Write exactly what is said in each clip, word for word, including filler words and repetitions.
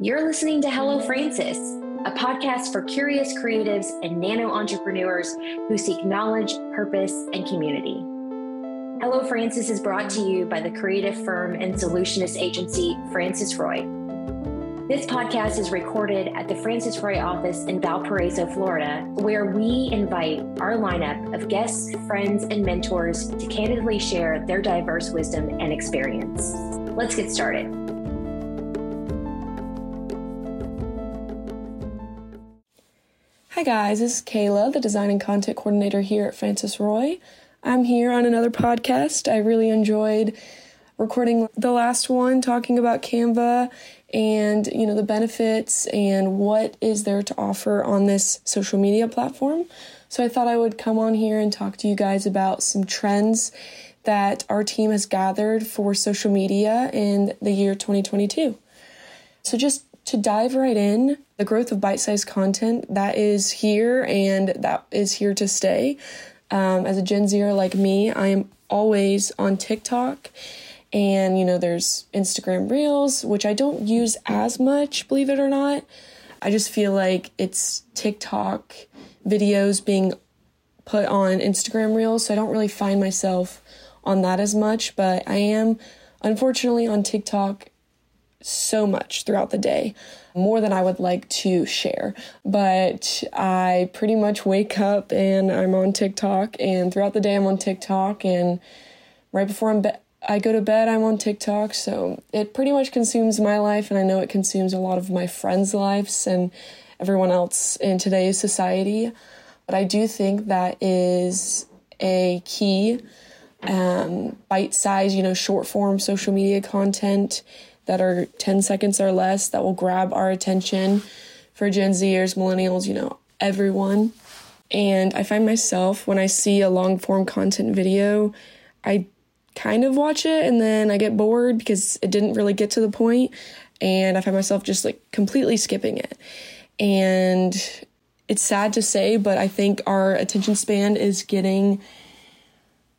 You're listening to Hello Francis, a podcast for curious creatives and nano entrepreneurs who seek knowledge, purpose, and community. Hello Francis is brought to you by the creative firm and solutionist agency, Francis Roy. This podcast is recorded at the Francis Roy office in Valparaiso, Florida, where we invite our lineup of guests, friends, and mentors to candidly share their diverse wisdom and experience. Let's get started. Hi guys, this is Kayla, the Design and Content Coordinator here at Francis Roy. I'm here on another podcast. I really enjoyed recording the last one, talking about Canva and, you know, the benefits and what is there to offer on this social media platform. So I thought I would come on here and talk to you guys about some trends that our team has gathered for social media in the year twenty twenty-two. So just to dive right in, the growth of bite-sized content, that is here and that is here to stay. Um, as a Gen Zer like me, I am always on TikTok. And, you know, there's Instagram Reels, which I don't use as much, believe it or not. I just feel like it's TikTok videos being put on Instagram Reels, so I don't really find myself on that as much. But I am, unfortunately, on TikTok so much throughout the day, more than I would like to share. But I pretty much wake up and I'm on TikTok, and throughout the day I'm on TikTok, and right before I'm be- I go to bed I'm on TikTok. So it pretty much consumes my life, and I know it consumes a lot of my friends' lives and everyone else in today's society. But I do think that is a key um, bite-sized, you know, short-form social media content that are ten seconds or less that will grab our attention for Gen Zers, millennials, you know, everyone. And I find myself, when I see a long form content video, I kind of watch it and then I get bored because it didn't really get to the point. And I find myself just like completely skipping it. And it's sad to say, but I think our attention span is getting,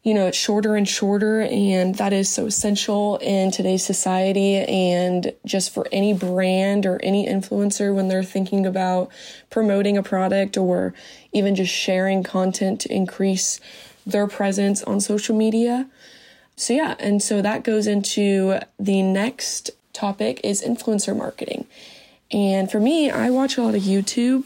you know, it's shorter and shorter, and that is so essential in today's society. And just for any brand or any influencer, when they're thinking about promoting a product or even just sharing content to increase their presence on social media. So yeah, and so that goes into the next topic is influencer marketing. And for me, I watch a lot of YouTube,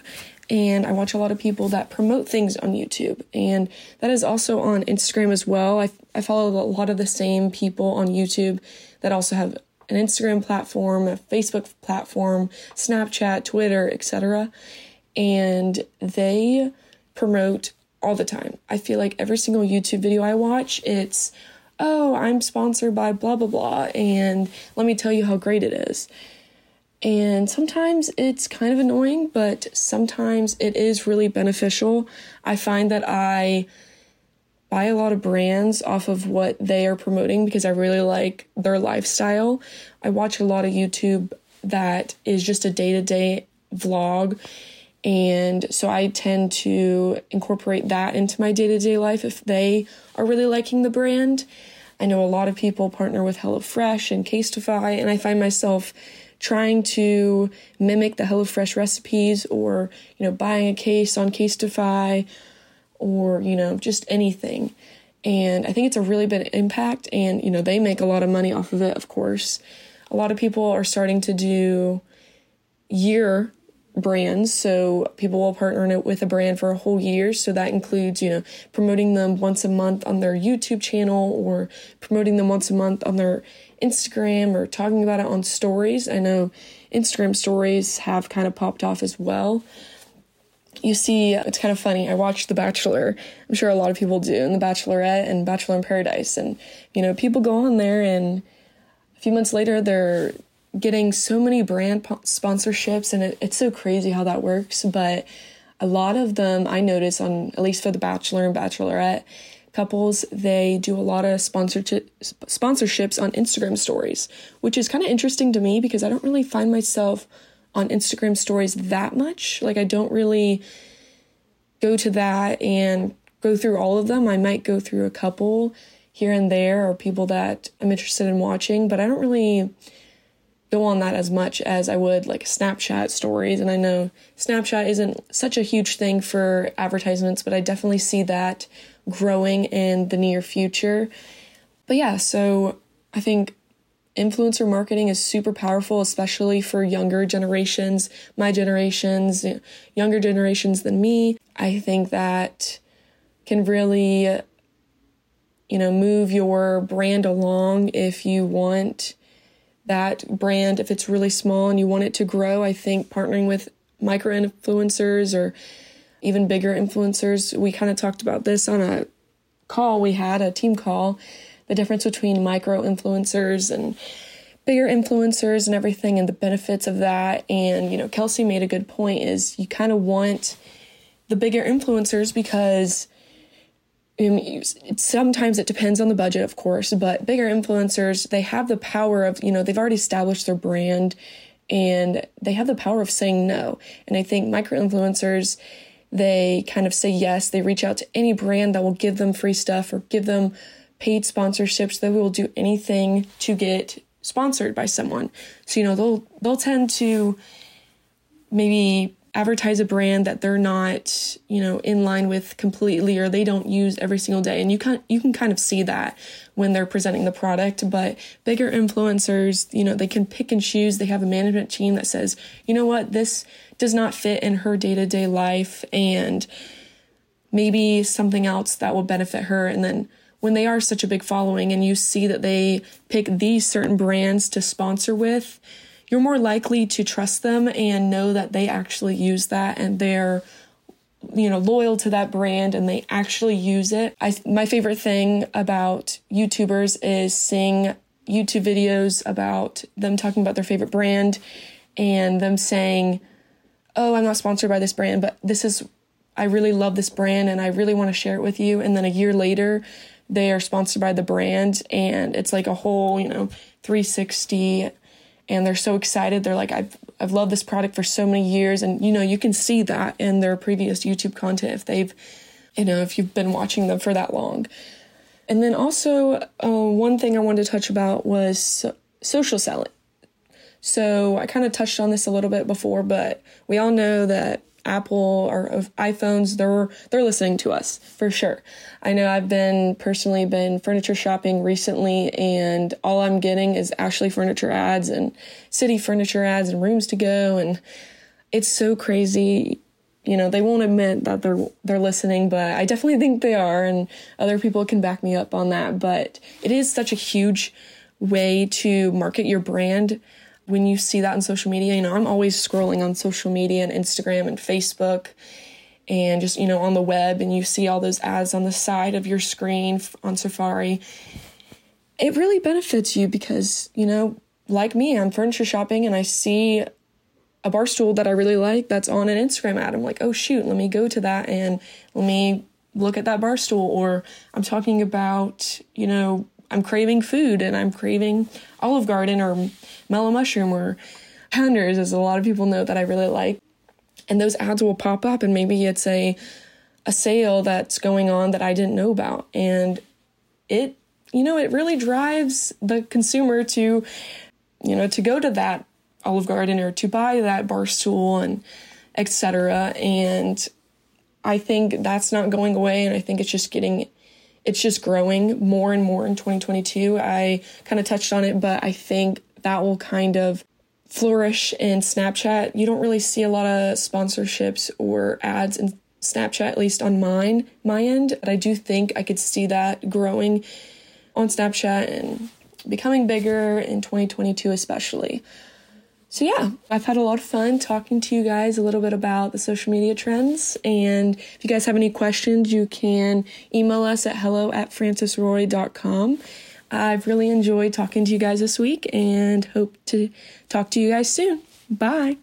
and I watch a lot of people that promote things on YouTube. And that is also on Instagram as well. I, I follow a lot of the same people on YouTube that also have an Instagram platform, a Facebook platform, Snapchat, Twitter, et cetera. And they promote all the time. I feel like every single YouTube video I watch, it's, oh, I'm sponsored by blah, blah, blah. And let me tell you how great it is. And sometimes it's kind of annoying, but sometimes it is really beneficial. I find that I buy a lot of brands off of what they are promoting because I really like their lifestyle. I watch a lot of YouTube that is just a day-to-day vlog. And so I tend to incorporate that into my day-to-day life if they are really liking the brand. I know a lot of people partner with HelloFresh and Casetify, and I find myself trying to mimic the HelloFresh recipes, or, you know, buying a case on Casetify, or, you know, just anything. And I think it's a really big impact, and, you know, they make a lot of money off of it, of course. A lot of people are starting to do year brands, so people will partner with a brand for a whole year. So that includes, you know, promoting them once a month on their YouTube channel, or promoting them once a month on their Instagram, or talking about it on stories. I know Instagram stories have kind of popped off as well. You see, it's kind of funny. I watched The Bachelor. I'm sure a lot of people do, and The Bachelorette and Bachelor in Paradise. And, you know, people go on there, and a few months later, they're getting so many brand po- sponsorships. And it, it's so crazy how that works. But a lot of them, I notice, on at least for The Bachelor and Bachelorette couples, they do a lot of sponsor t- sponsorships on Instagram stories, which is kind of interesting to me because I don't really find myself on Instagram stories that much. Like, I don't really go to that and go through all of them. I might go through a couple here and there, or people that I'm interested in watching, but I don't really go on that as much as I would like Snapchat stories. And I know Snapchat isn't such a huge thing for advertisements, but I definitely see that growing in the near future. But yeah, so I think influencer marketing is super powerful, especially for younger generations, my generations, younger generations than me. I think that can really, you know, move your brand along if you want that brand, if it's really small and you want it to grow. I think partnering with micro influencers or even bigger influencers, we kind of talked about this on a call we had, a team call, the difference between micro influencers and bigger influencers and everything and the benefits of that. And, you know, Kelsey made a good point is you kind of want the bigger influencers because I mean, sometimes it depends on the budget, of course, but bigger influencers, they have the power of, you know, they've already established their brand and they have the power of saying no. And I think micro influencers, they kind of say yes, they reach out to any brand that will give them free stuff or give them paid sponsorships. They will do anything to get sponsored by someone. So, you know, they'll they'll tend to maybe advertise a brand that they're not, you know, in line with completely, or they don't use every single day. And you can you can kind of see that when they're presenting the product. But bigger influencers, you know, they can pick and choose. They have a management team that says, you know what, this does not fit in her day-to-day life, and maybe something else that will benefit her. And then when they are such a big following and you see that they pick these certain brands to sponsor with, you're more likely to trust them and know that they actually use that and they're, you know, loyal to that brand and they actually use it. I, my favorite thing about YouTubers is seeing YouTube videos about them talking about their favorite brand and them saying, oh, I'm not sponsored by this brand, but this is, I really love this brand and I really want to share it with you. And then a year later, they are sponsored by the brand and it's like a whole, you know, three sixty, and they're so excited. They're like, I've, I've loved this product for so many years. And, you know, you can see that in their previous YouTube content if they've, you know, if you've been watching them for that long. And then also uh, one thing I wanted to touch about was so- social selling. So I kind of touched on this a little bit before, but we all know that Apple or iPhones, they're they're listening to us for sure. I know I've been personally been furniture shopping recently and all I'm getting is Ashley furniture ads and city furniture ads and rooms to go. And it's so crazy. You know, they won't admit that they're they're listening, but I definitely think they are. And other people can back me up on that. But it is such a huge way to market your brand. When you see that on social media, you know, I'm always scrolling on social media and Instagram and Facebook and just, you know, on the web, and you see all those ads on the side of your screen on Safari. It really benefits you because, you know, like me, I'm furniture shopping and I see a bar stool that I really like that's on an Instagram ad. I'm like, oh, shoot, let me go to that and let me look at that bar stool. Or I'm talking about, you know, I'm craving food and I'm craving Olive Garden or Mellow Mushroom or Hounders, as a lot of people know that I really like. And those ads will pop up and maybe it's a a sale that's going on that I didn't know about. And it, you know, it really drives the consumer to, you know, to go to that Olive Garden or to buy that bar stool and et cetera. And I think that's not going away. And I think it's just getting It's just growing more and more in twenty twenty-two. I kind of touched on it, but I think that will kind of flourish in Snapchat. You don't really see a lot of sponsorships or ads in Snapchat, at least on mine, my end. But I do think I could see that growing on Snapchat and becoming bigger in twenty twenty-two especially. So yeah, I've had a lot of fun talking to you guys a little bit about the social media trends. And if you guys have any questions, you can email us at hello at francis roy dot com. I've really enjoyed talking to you guys this week and hope to talk to you guys soon. Bye.